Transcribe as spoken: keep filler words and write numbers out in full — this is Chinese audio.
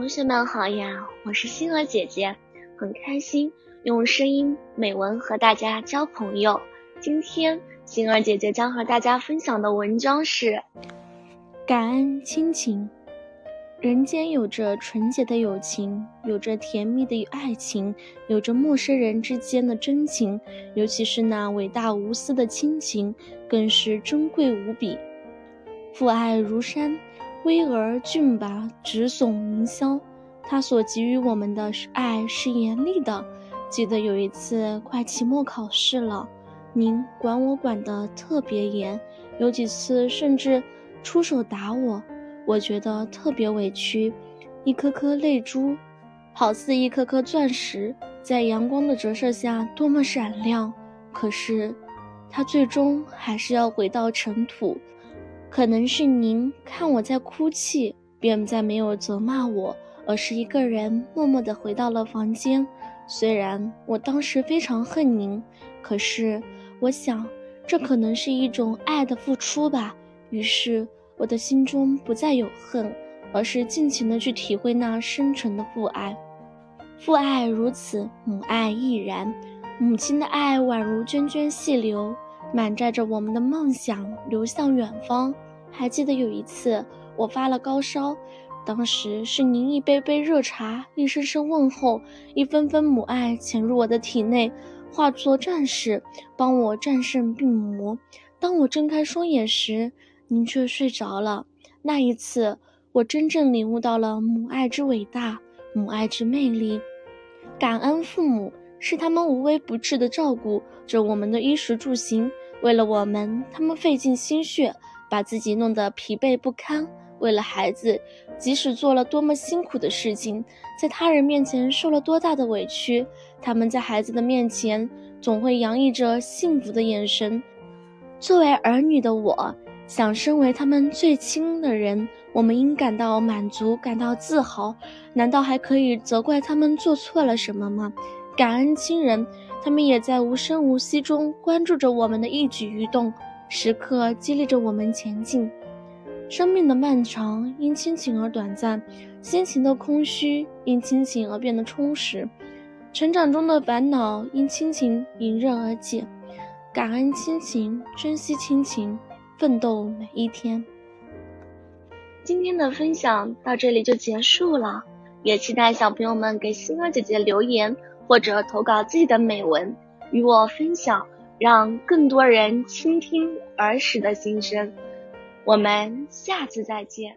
同学们好呀，我是星儿姐姐，很开心用声音美文和大家交朋友。今天星儿姐姐将和大家分享的文章是感恩亲情。人间有着纯洁的友情，有着甜蜜的爱情，有着陌生人之间的真情，尤其是那伟大无私的亲情，更是珍贵无比。父爱如山，巍峨峻拔，直耸云霄，他所给予我们的爱是严厉的。记得有一次快期末考试了，您管我管得特别严，有几次甚至出手打我，我觉得特别委屈，一颗颗泪珠好似一颗颗钻石，在阳光的折射下多么闪亮，可是它最终还是要回到尘土。可能是您看我在哭泣，便再没有责骂我，而是一个人默默地回到了房间。虽然我当时非常恨您，可是我想这可能是一种爱的付出吧，于是我的心中不再有恨，而是尽情地去体会那深沉的父爱。父爱如此，母爱亦然。母亲的爱宛如涓涓细流，满载着我们的梦想流向远方。还记得有一次我发了高烧，当时是您一杯杯热茶，一声声问候，一分分母爱潜入我的体内，化作战士帮我战胜病魔。当我睁开双眼时，您却睡着了。那一次我真正领悟到了母爱之伟大，母爱之魅力。感恩父母，是他们无微不至的照顾着我们的衣食住行，为了我们他们费尽心血，把自己弄得疲惫不堪，为了孩子即使做了多么辛苦的事情，在他人面前受了多大的委屈，他们在孩子的面前总会洋溢着幸福的眼神。作为儿女的我想，身为他们最亲的人，我们应感到满足，感到自豪，难道还可以责怪他们做错了什么吗？感恩亲人，他们也在无声无息中关注着我们的一举一动，时刻激励着我们前进。生命的漫长因亲情而短暂，心情的空虚因亲情而变得充实，成长中的烦恼因亲情迎刃而解。感恩亲情，珍惜亲情，奋斗每一天。今天的分享到这里就结束了，也期待小朋友们给星儿姐姐留言，或者投稿自己的美文与我分享，让更多人倾听儿时的心声。我们下次再见。